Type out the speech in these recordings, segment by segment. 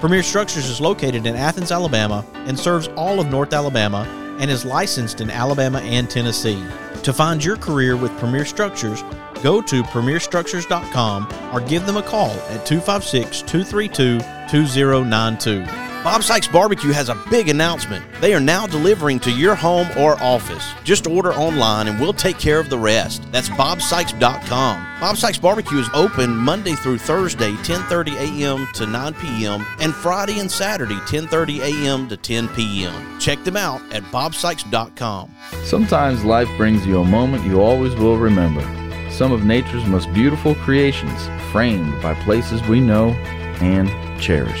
Premier Structures is located in Athens, Alabama, and serves all of North Alabama and is licensed in Alabama and Tennessee. To find your career with Premier Structures, go to premierstructures.com or give them a call at 256-232-2092. Bob Sykes Barbecue has a big announcement. They are now delivering to your home or office. Just order online and we'll take care of the rest. That's bobsykes.com. Bob Sykes Barbecue is open Monday through Thursday, 10:30 a.m. to 9 p.m. and Friday and Saturday, 10:30 a.m. to 10 p.m. Check them out at bobsykes.com. Sometimes life brings you a moment you always will remember. Some of nature's most beautiful creations, framed by places we know and cherish.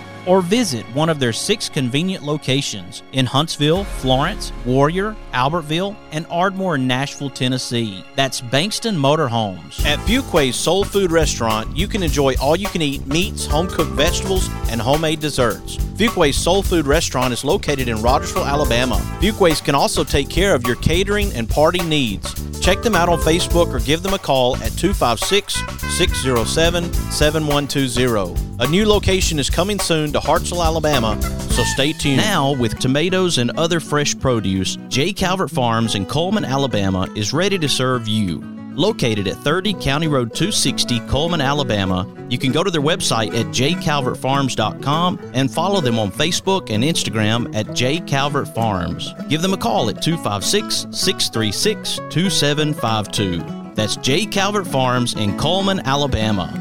or visit one of their 6 convenient locations in Huntsville, Florence, Warrior, Albertville, and Ardmore in Nashville, Tennessee. That's Bankston Motorhomes. At Fuquay's Soul Food Restaurant, you can enjoy all-you-can-eat meats, home-cooked vegetables, and homemade desserts. Fuquay's Soul Food Restaurant is located in Rogersville, Alabama. Fuquay's can also take care of your catering and party needs. Check them out on Facebook or give them a call at 256-607-7120. A new location is coming soon to Hartselle, Alabama, so stay tuned. Now, with tomatoes and other fresh produce, J. Calvert Farms in Coleman, Alabama is ready to serve you. Located at 30 County Road 260, Coleman, Alabama, you can go to their website at jcalvertfarms.com and follow them on Facebook and Instagram at jcalvertfarms. Give them a call at 256-636-2752. That's J. Calvert Farms in Coleman, Alabama.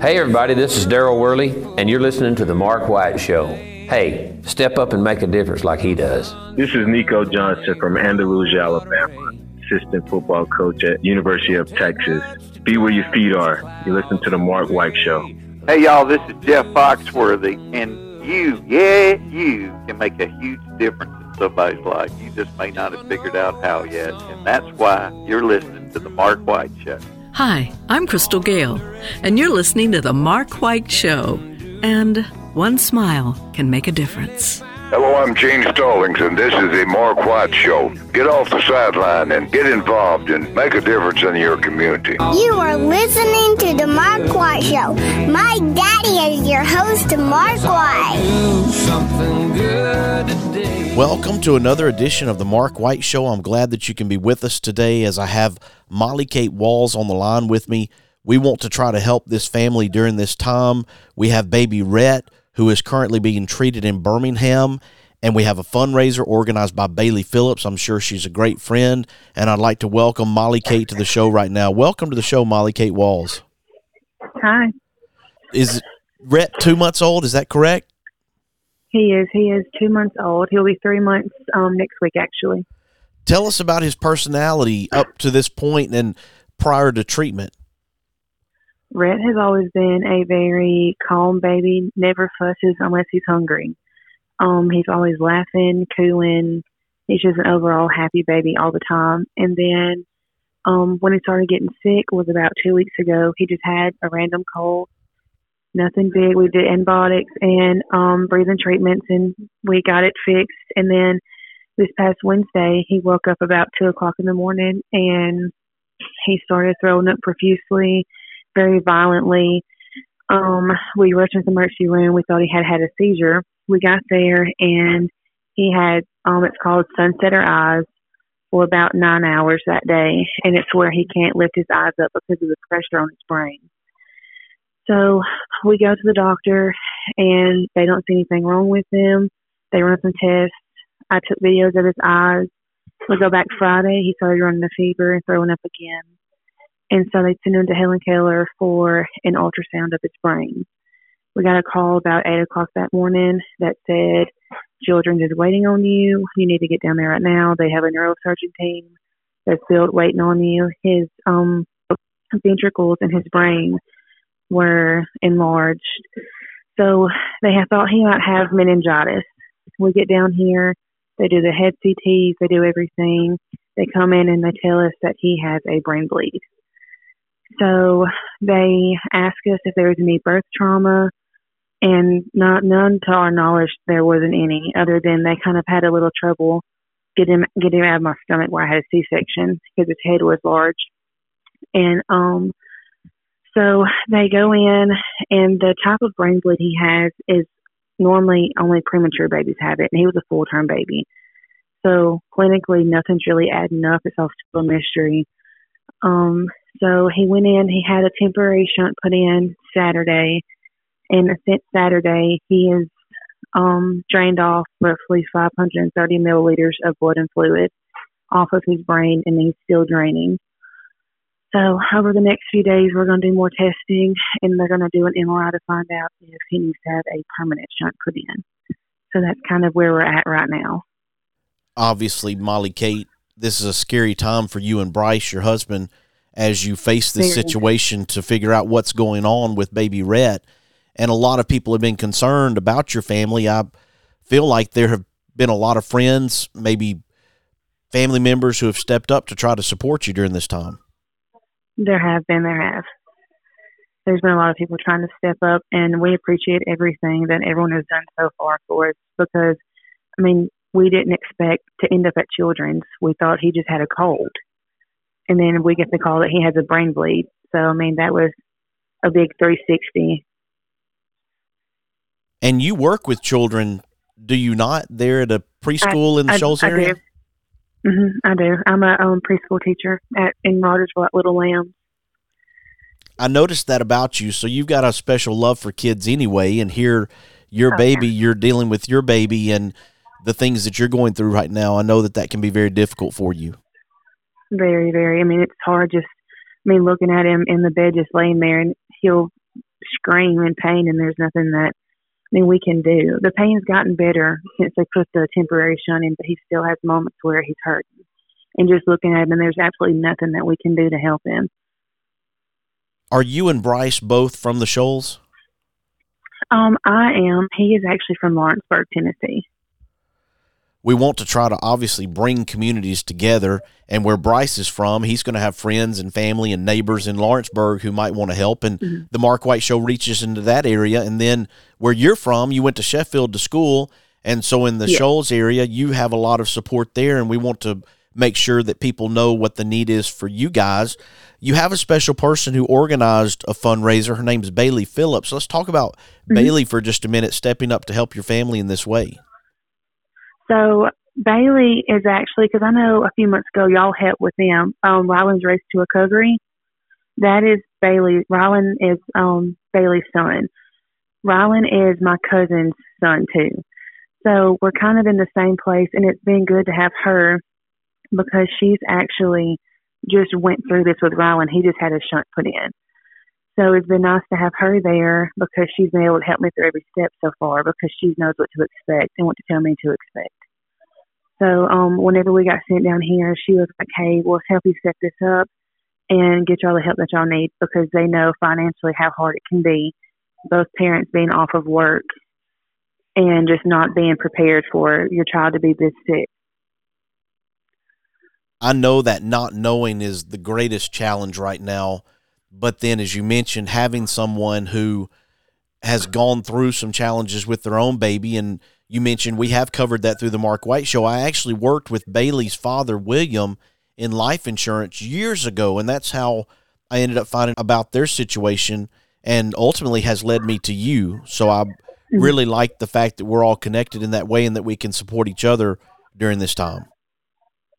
Hey everybody, this is Daryl Worley, and you're listening to The Mark White Show. Hey, step up and make a difference like he does. This is Nico Johnson from Andalusia, Alabama, assistant football coach at University of Texas. Be where your feet are. You listen to The Mark White Show. Hey y'all, this is Jeff Foxworthy, and you can make a huge difference in somebody's life. You just may not have figured out how yet, and that's why you're listening to The Mark White Show. Hi, I'm Crystal Gale, and you're listening to The Mark White Show, and one smile can make a difference. Hello, I'm Gene Stallings, and this is The Mark White Show. Get off the sideline and get involved and make a difference in your community. You are listening to The Mark White Show. My daddy is your host, Mark White. Welcome to another edition of The Mark White Show. I'm glad that you can be with us today as I have Molly Kate Walls on the line with me. We want to try to help this family during this time. We have baby Rhett, who is currently being treated in Birmingham, and we have a fundraiser organized by Bailey Phillips. I'm sure she's a great friend, and I'd like to welcome Molly Kate to the show right now. Welcome to the show, Molly Kate Walls. Hi. Is Rhett 2 months old? Is that correct? He is. He is 2 months old. He'll be 3 months next week, actually. Tell us about his personality up to this point and prior to treatment. Rhett has always been a very calm baby, never fusses unless he's hungry. He's always laughing, cooing. He's just an overall happy baby all the time. And then when he started getting sick was about 2 weeks ago. He just had a random cold, nothing big. We did antibiotics and breathing treatments, and we got it fixed. And then this past Wednesday, he woke up about 2 o'clock in the morning, and he started throwing up profusely, very violently. We rushed him to the emergency room. We thought he had a seizure. We got there, and he had, it's called Sunsetter Eyes, for about 9 hours that day, and it's where he can't lift his eyes up because of the pressure on his brain. So we go to the doctor, and they don't see anything wrong with him. They run some tests. I took videos of his eyes. We go back Friday. He started running a fever and throwing up again. And so they sent him to Helen Keller for an ultrasound of his brain. We got a call about 8 o'clock that morning that said, "Children's is waiting on you. You need to get down there right now. They have a neurosurgeon team that's built waiting on you." His ventricles in his brain were enlarged. So they had thought he might have meningitis. We get down here. They do the head CTs. They do everything. They come in and they tell us that he has a brain bleed. So they ask us if there was any birth trauma. And none to our knowledge, there wasn't any, other than they kind of had a little trouble getting him out of my stomach where I had a C-section because his head was large. And so they go in, and the type of brain bleed he has is normally only premature babies have it, and he was a full-term baby. So clinically, nothing's really adding up. It's all still a mystery. So he went in. He had a temporary shunt put in Saturday. And since Saturday, he has drained off roughly 530 milliliters of blood and fluid off of his brain, and he's still draining. So over the next few days, we're going to do more testing, and they're going to do an MRI to find out if he needs to have a permanent shunt put in. So that's kind of where we're at right now. Obviously, Molly Kate, this is a scary time for you and Bryce, your husband, as you face this situation to figure out what's going on with baby Rhett. And a lot of people have been concerned about your family. I feel like there have been a lot of friends, maybe family members, who have stepped up to try to support you during this time. There have. There's been a lot of people trying to step up, and we appreciate everything that everyone has done so far for us because, I mean, we didn't expect to end up at Children's. We thought he just had a cold. And then we get the call that he has a brain bleed. So, I mean, that was a big 360. And you work with children, do you not, there at a preschool in the Shoals area? I do. I do. I'm a preschool teacher in Rogersville at Little Lambs. I noticed that about you, so you've got a special love for kids anyway, and here your baby, you're dealing with your baby and the things that you're going through right now. I know that that can be very difficult for you. Very, very. I mean, it's hard just, looking at him in the bed just laying there, and he'll scream in pain, and there's nothing that we can do. The pain's gotten better since they put the temporary shunt in, but he still has moments where he's hurting. And just looking at him, and there's absolutely nothing that we can do to help him. Are you and Bryce both from the Shoals? I am. He is actually from Lawrenceburg, Tennessee. We want to try to obviously bring communities together, and where Bryce is from, he's going to have friends and family and neighbors in Lawrenceburg who might want to help, and the Mark White Show reaches into that area. And then where you're from, you went to Sheffield to school, and so in the Shoals area, you have a lot of support there, and we want to make sure that people know what the need is for you guys. You have a special person who organized a fundraiser. Her name is Bailey Phillips. Let's talk about Bailey for just a minute, stepping up to help your family in this way. So Bailey is actually, because I know a few months ago y'all helped with them, Ryland's Race to Recovery. That is Bailey. Ryland is Bailey's son. Ryland is my cousin's son too. So we're kind of in the same place, and it's been good to have her because she's actually just went through this with Ryland. He just had a shunt put in. So it's been nice to have her there because she's been able to help me through every step so far because she knows what to expect and what to tell me to expect. So whenever we got sent down here, she was like, hey, we'll help you set this up and get y'all the help that y'all need because they know financially how hard it can be, both parents being off of work and just not being prepared for your child to be this sick. I know that not knowing is the greatest challenge right now. But then, as you mentioned, having someone who has gone through some challenges with their own baby, and you mentioned we have covered that through the Mark White Show. I actually worked with Bailey's father, William, in life insurance years ago, and that's how I ended up finding about their situation and ultimately has led me to you. So I really like the fact that we're all connected in that way and that we can support each other during this time.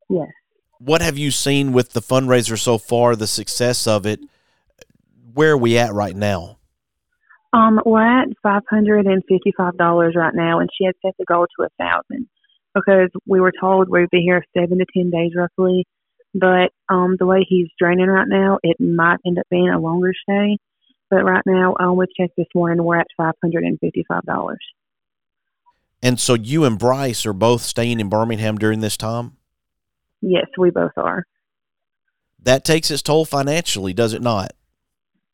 Yes. Yeah. What have you seen with the fundraiser so far, the success of it? Where are we at right now? We're at $555 right now, and she had set the goal to 1,000 because we were told we'd be here 7 to 10 days roughly. But the way he's draining right now, it might end up being a longer stay. But right now, we checked this morning, we're at $555. And so you and Bryce are both staying in Birmingham during this time? Yes, we both are. That takes its toll financially, does it not?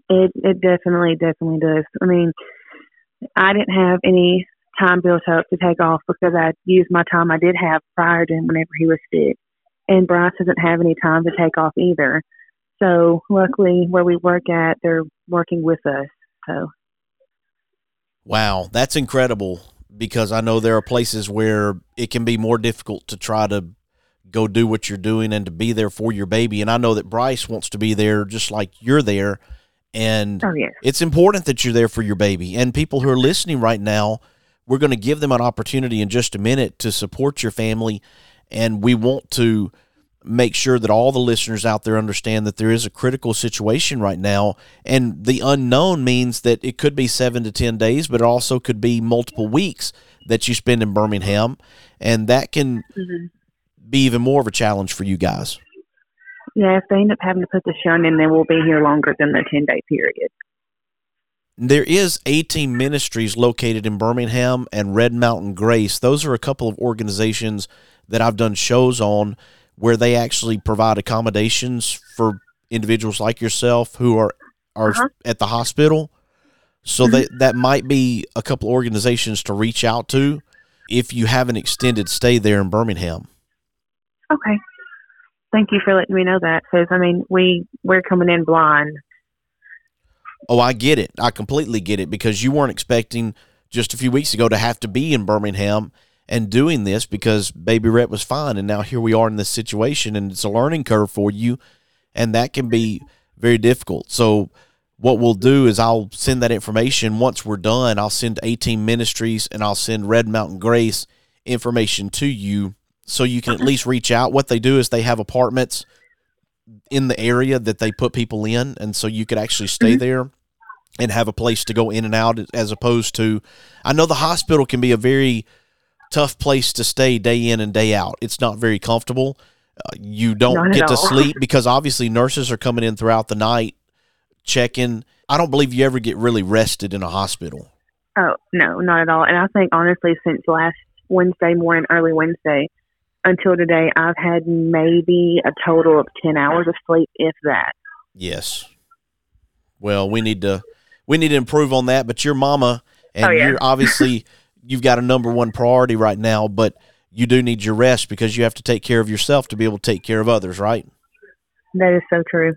It definitely does. I mean, I didn't have any time built up to take off because I used my time I did have prior to him whenever he was sick. And Bryce doesn't have any time to take off either. So luckily where we work at, they're working with us. So. Wow, that's incredible because I know there are places where it can be more difficult to try to go do what you're doing and to be there for your baby. And I know that Bryce wants to be there just like you're there. And oh, yeah. It's important that you're there for your baby. And people who are listening right now, we're going to give them an opportunity in just a minute to support your family. And we want to make sure that all the listeners out there understand that there is a critical situation right now. And the unknown means that it could be 7 to 10 days, but it also could be multiple weeks that you spend in Birmingham. And that can be even more of a challenge for you guys. Yeah, if they end up having to put the shunt in, then we'll be here longer than the 10-day period. There is A-Team Ministries located in Birmingham and Red Mountain Grace. Those are a couple of organizations that I've done shows on where they actually provide accommodations for individuals like yourself who are at the hospital. So that might be a couple organizations to reach out to if you have an extended stay there in Birmingham. Okay. Thank you for letting me know that because, I mean, we're coming in blind. Oh, I get it. I completely get it because you weren't expecting just a few weeks ago to have to be in Birmingham and doing this because baby Rhett was fine, and now here we are in this situation, and it's a learning curve for you, and that can be very difficult. So what we'll do is I'll send that information. Once we're done, I'll send A-Team Ministries and I'll send Red Mountain Grace information to you. So you can at least reach out. What they do is they have apartments in the area that they put people in, and so you could actually stay there and have a place to go in and out as opposed to – I know the hospital can be a very tough place to stay day in and day out. It's not very comfortable. You don't get to sleep because obviously nurses are coming in throughout the night, checking. I don't believe you ever get really rested in a hospital. Oh, no, not at all. And I think honestly since last Wednesday morning, early Wednesday – until today, I've had maybe a total of 10 hours of sleep, if that. Yes. Well, we need to improve on that, but your mama, and you're obviously, you've got a number one priority right now, but you do need your rest because you have to take care of yourself to be able to take care of others, right? That is so true.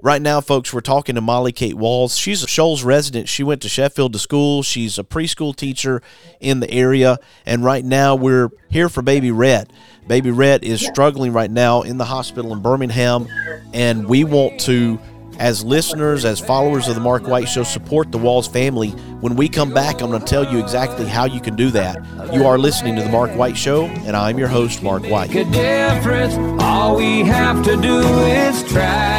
Right now, folks, we're talking to Molly Kate Walls. She's a Shoals resident. She went to Sheffield to school. She's a preschool teacher in the area. And right now, we're here for baby Rhett. Baby Rhett is struggling right now in the hospital in Birmingham. And we want to, as listeners, as followers of the Mark White Show, support the Walls family. When we come back, I'm going to tell you exactly how you can do that. You are listening to the Mark White Show, and I'm your host, Mark White. Make a difference. All we have to do is try.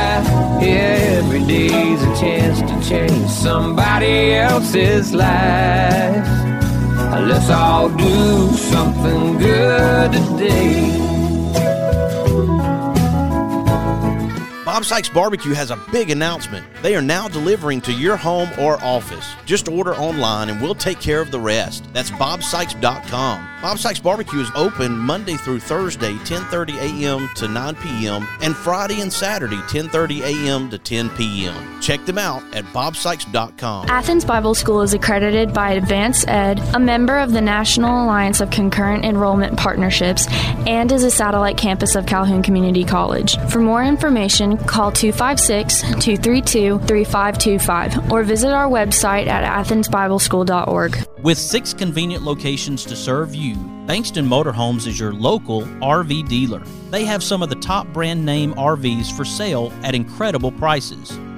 Every day's a chance to change somebody else's life. Let's all do something good today. Bob Sykes Barbecue has a big announcement. They are now delivering to your home or office. Just order online and we'll take care of the rest. That's bobsykes.com. Bob Sykes Barbecue is open Monday through Thursday, 10:30 a.m. to 9 p.m. and Friday and Saturday, 10:30 a.m. to 10 p.m. Check them out at bobsykes.com. Athens Bible School is accredited by Advanced Ed, a member of the National Alliance of Concurrent Enrollment Partnerships, and is a satellite campus of Calhoun Community College. For more information, call 256-232-3525 or visit our website at athensbibleschool.org. With 6 convenient locations to serve you, Bankston Motorhomes is your local RV dealer. They have some of the top brand name RVs for sale at incredible prices.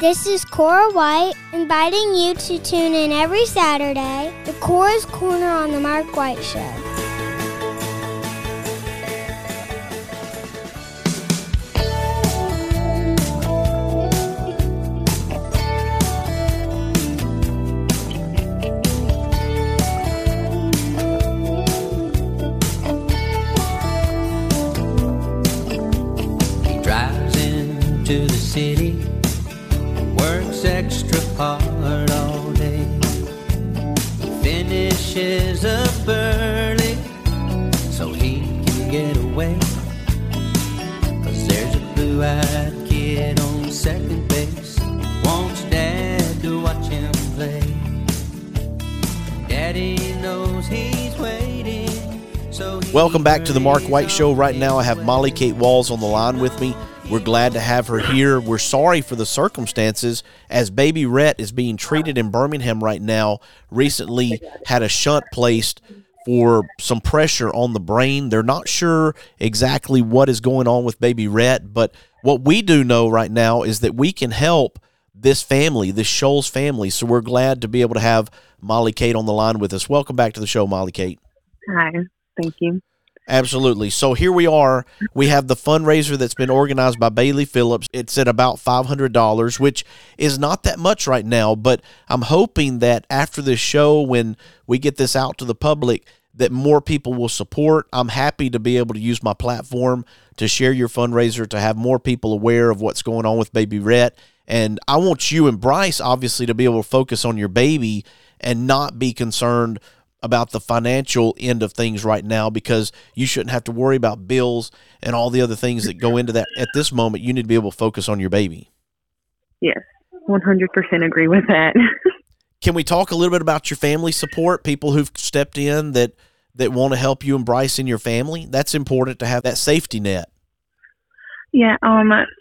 This is Cora White, inviting you to tune in every Saturday to Cora's Corner on The Mark White Show. He drives into the city, works extra hard all day, finishes up early so he can get away, 'cause there's a blue-eyed kid on second base, wants Dad to watch him play. Daddy knows he's waiting, so he... Welcome back to the Mark White Show. Right now I have Molly Kate Walls on the line with me. We're glad to have her here. We're sorry for the circumstances, as baby Rhett is being treated in Birmingham right now. Recently had a shunt placed for some pressure on the brain. They're not sure exactly what is going on with baby Rhett, but what we do know right now is that we can help this family, this Shoals family. So we're glad to be able to have Molly Kate on the line with us. Welcome back to the show, Molly Kate. Hi, thank you. Absolutely. So here we are. We have the fundraiser that's been organized by Bailey Phillips. It's at about $500, which is not that much right now, but I'm hoping that after this show, when we get this out to the public, that more people will support. I'm happy to be able to use my platform to share your fundraiser, to have more people aware of what's going on with baby Rhett. And I want you and Bryce, obviously, to be able to focus on your baby and not be concerned about the financial end of things right now, because you shouldn't have to worry about bills and all the other things that go into that at this moment. You need to be able to focus on your baby. Yes, 100% agree with that. Can we talk a little bit about your family support, people who've stepped in that want to help you and Bryce and your family? That's important to have that safety net. Yeah,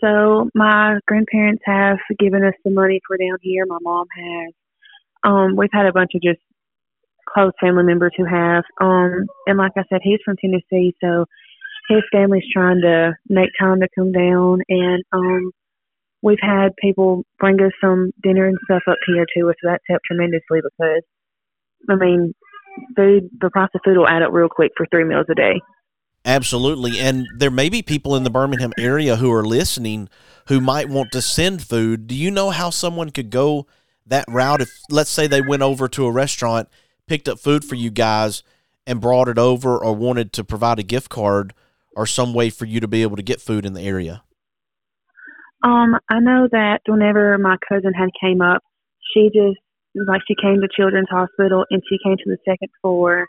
so my grandparents have given us the money for down here. My mom has. We've had a bunch of just close family members who have, and like I said, he's from Tennessee, so his family's trying to make time to come down, and we've had people bring us some dinner and stuff up here to us, so that's helped tremendously, because I mean, the price of food will add up real quick for 3 meals a day. Absolutely. And there may be people in the Birmingham area who are listening who might want to send food. Do you know how someone could go that route if, let's say, they went over to a restaurant, picked up food for you guys and brought it over, or wanted to provide a gift card or some way for you to be able to get food in the area? I know that whenever my cousin had came up, she came to Children's Hospital, and she came to the second floor,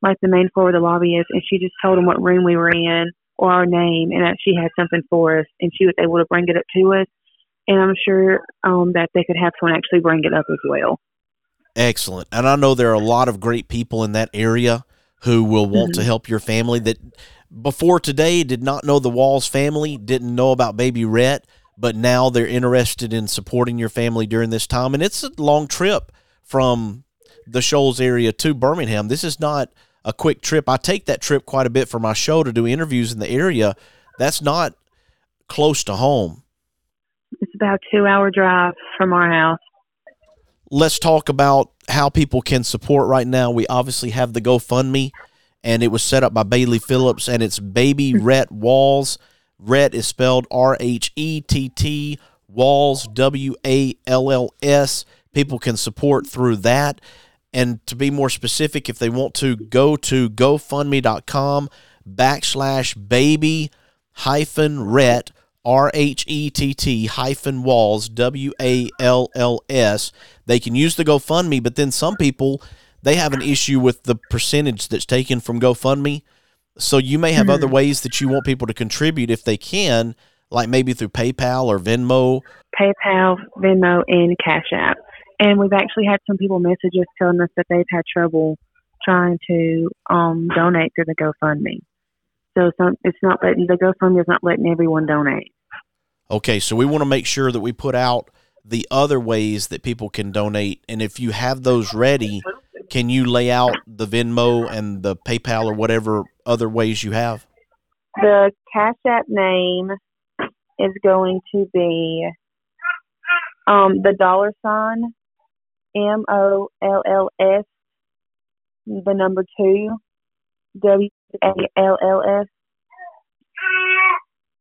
like the main floor where the lobby is, and she just told them what room we were in or our name, and that she had something for us, and she was able to bring it up to us. And I'm sure that they could have someone actually bring it up as well. Excellent. And I know there are a lot of great people in that area who will want to help your family that before today did not know the Walls family, didn't know about baby Rhett, but now they're interested in supporting your family during this time. And it's a long trip from the Shoals area to Birmingham. This is not a quick trip. I take that trip quite a bit for my show to do interviews in the area. That's not close to home. It's about a 2-hour drive from our house. Let's talk about how people can support right now. We obviously have the GoFundMe, and it was set up by Bailey Phillips, and it's Baby Rhett Walls. Rhett is spelled R-H-E-T-T, Walls, W-A-L-L-S. People can support through that. And to be more specific, if they want to, go to GoFundMe.com/baby-Rhett, R-H-E-T-T-Walls, W-A-L-L-S. They can use the GoFundMe, but then some people, they have an issue with the percentage that's taken from GoFundMe. So you may have other ways that you want people to contribute if they can, like maybe through PayPal or Venmo. PayPal, Venmo, and Cash App. And we've actually had some people message us telling us that they've had trouble trying to donate to the GoFundMe. So it's not letting, the GoFundMe is not letting everyone donate. Okay, so we want to make sure that we put out the other ways that people can donate. And if you have those ready, can you lay out the Venmo and the PayPal or whatever other ways you have? The Cash App name is going to be the $ MOLLS, the number 2, WALLS.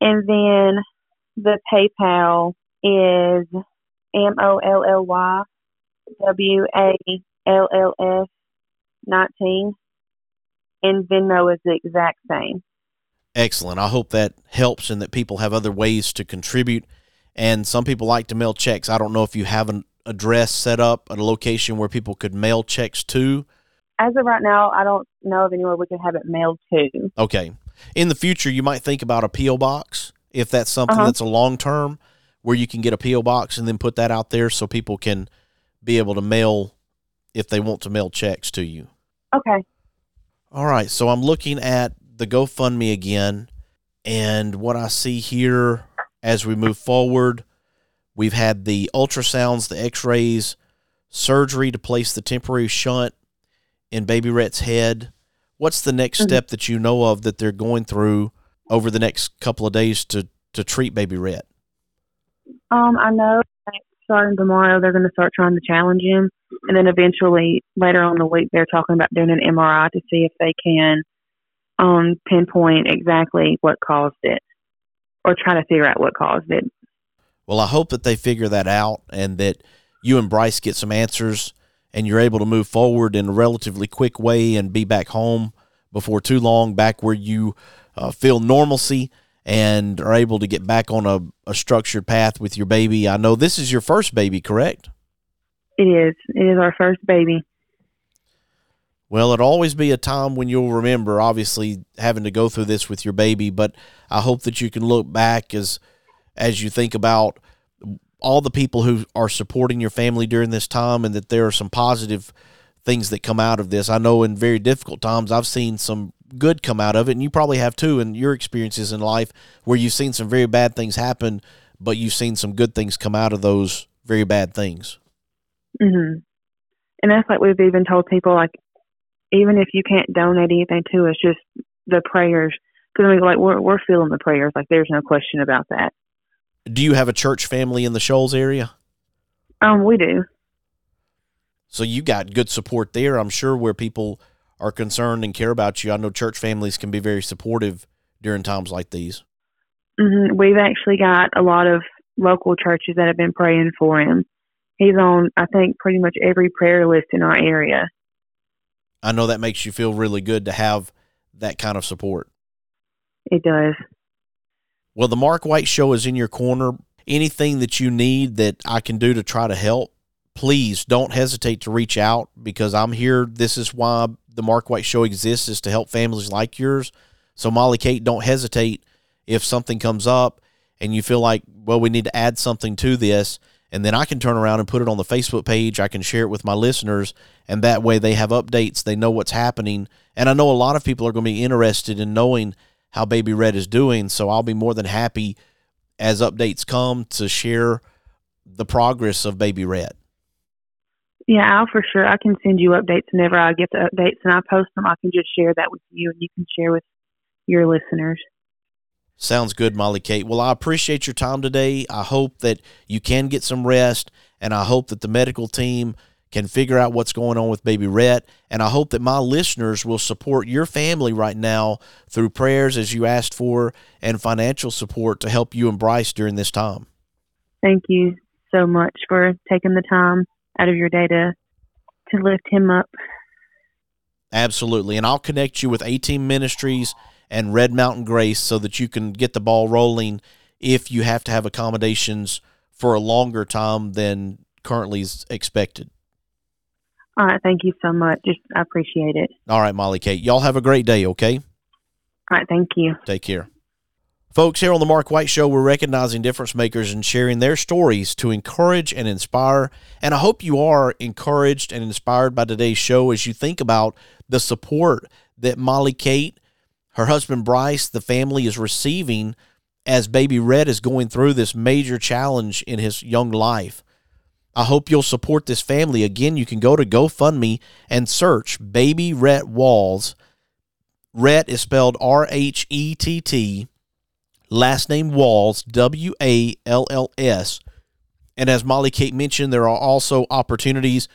And then the PayPal is MOLLYWALLS19, and Venmo is the exact same. Excellent. I hope that helps and that people have other ways to contribute. And some people like to mail checks. I don't know if you have an address set up at a location where people could mail checks to. As of right now, I don't know of anywhere we could have it mailed to. Okay. In the future, you might think about a P.O. box, if that's something that's a long-term, where you can get a P.O. box and then put that out there so people can be able to mail if they want to mail checks to you. Okay. All right. So I'm looking at the GoFundMe again, and what I see here as we move forward, we've had the ultrasounds, the x-rays, surgery to place the temporary shunt in Baby Rhett's head. What's the next step that you know of that they're going through over the next couple of days to treat Baby Rhett? I know that starting tomorrow, they're going to start trying to challenge him. And then eventually later on in the week, they're talking about doing an MRI to see if they can pinpoint exactly what caused it or try to figure out what caused it. Well, I hope that they figure that out and that you and Bryce get some answers and you're able to move forward in a relatively quick way and be back home before too long, back where you feel normalcy and are able to get back on a structured path with your baby. I know this is your first baby, correct? It is. It is our first baby. Well, it'll always be a time when you'll remember, obviously, having to go through this with your baby, but I hope that you can look back as you think about all the people who are supporting your family during this time and that there are some positive things that come out of this. I know in very difficult times, I've seen some good come out of it, and you probably have too in your experiences in life where you've seen some very bad things happen, but you've seen some good things come out of those very bad things. Mm-hmm. And that's like we've even told people, like, even if you can't donate anything to us, just the prayers. Because I mean, like, we're feeling the prayers. Like, there's no question about that. Do you have a church family in the Shoals area? We do. So you got good support there, I'm sure, where people are concerned and care about you. I know church families can be very supportive during times like these. Mm-hmm. We've actually got a lot of local churches that have been praying for him. He's on, I think, pretty much every prayer list in our area. I know that makes you feel really good to have that kind of support. It does. Well, the Mark White Show is in your corner. Anything that you need that I can do to try to help, please don't hesitate to reach out because I'm here. This is why the Mark White Show exists, is to help families like yours. So Molly Kate, don't hesitate if something comes up and you feel like, well, we need to add something to this. And then I can turn around and put it on the Facebook page. I can share it with my listeners, and that way they have updates. They know what's happening. And I know a lot of people are going to be interested in knowing how Baby Rhett is doing, so I'll be more than happy as updates come to share the progress of Baby Rhett. Yeah, I'll for sure. I can send you updates whenever I get the updates and I post them. I can just share that with you and you can share with your listeners. Sounds good, Molly Kate. Well, I appreciate your time today. I hope that you can get some rest, and I hope that the medical team can figure out what's going on with baby Rhett. And I hope that my listeners will support your family right now through prayers as you asked for and financial support to help you and Bryce during this time. Thank you so much for taking the time out of your day to lift him up. Absolutely. And I'll connect you with A-Team Ministries and Red Mountain Grace so that you can get the ball rolling if you have to have accommodations for a longer time than currently is expected. All right, thank you so much. I appreciate it. All right, Molly Kate. Y'all have a great day, okay? All right, thank you. Take care. Folks, here on the Mark White Show, we're recognizing difference makers and sharing their stories to encourage and inspire. And I hope you are encouraged and inspired by today's show as you think about the support that Molly Kate, her husband Bryce, the family is receiving as baby Rhett is going through this major challenge in his young life. I hope you'll support this family. Again, you can go to GoFundMe and search Baby Rhett Walls. Rhett is spelled R-H-E-T-T, last name Walls, W-A-L-L-S. And as Molly Kate mentioned, there are also opportunities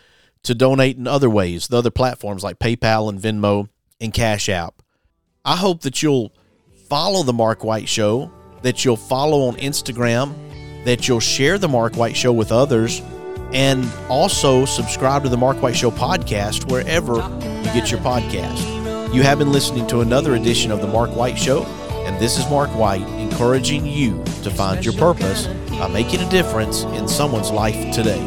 to donate in other ways, the other platforms like PayPal and Venmo and Cash App. I hope that you'll follow The Mark White Show, that you'll follow on Instagram, that you'll share The Mark White Show with others, and also subscribe to the Mark White Show podcast wherever you get your podcast. You have been listening to another edition of the Mark White Show, and this is Mark White encouraging you to find your purpose by making a difference in someone's life today.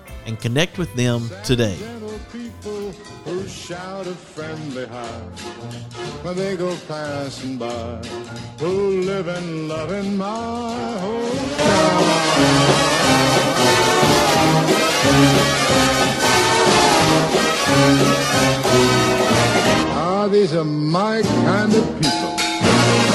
and connect with them today. Who shout a friendly hi when they go passing by, who live and love in my hometown. Ah, these are my kind of people.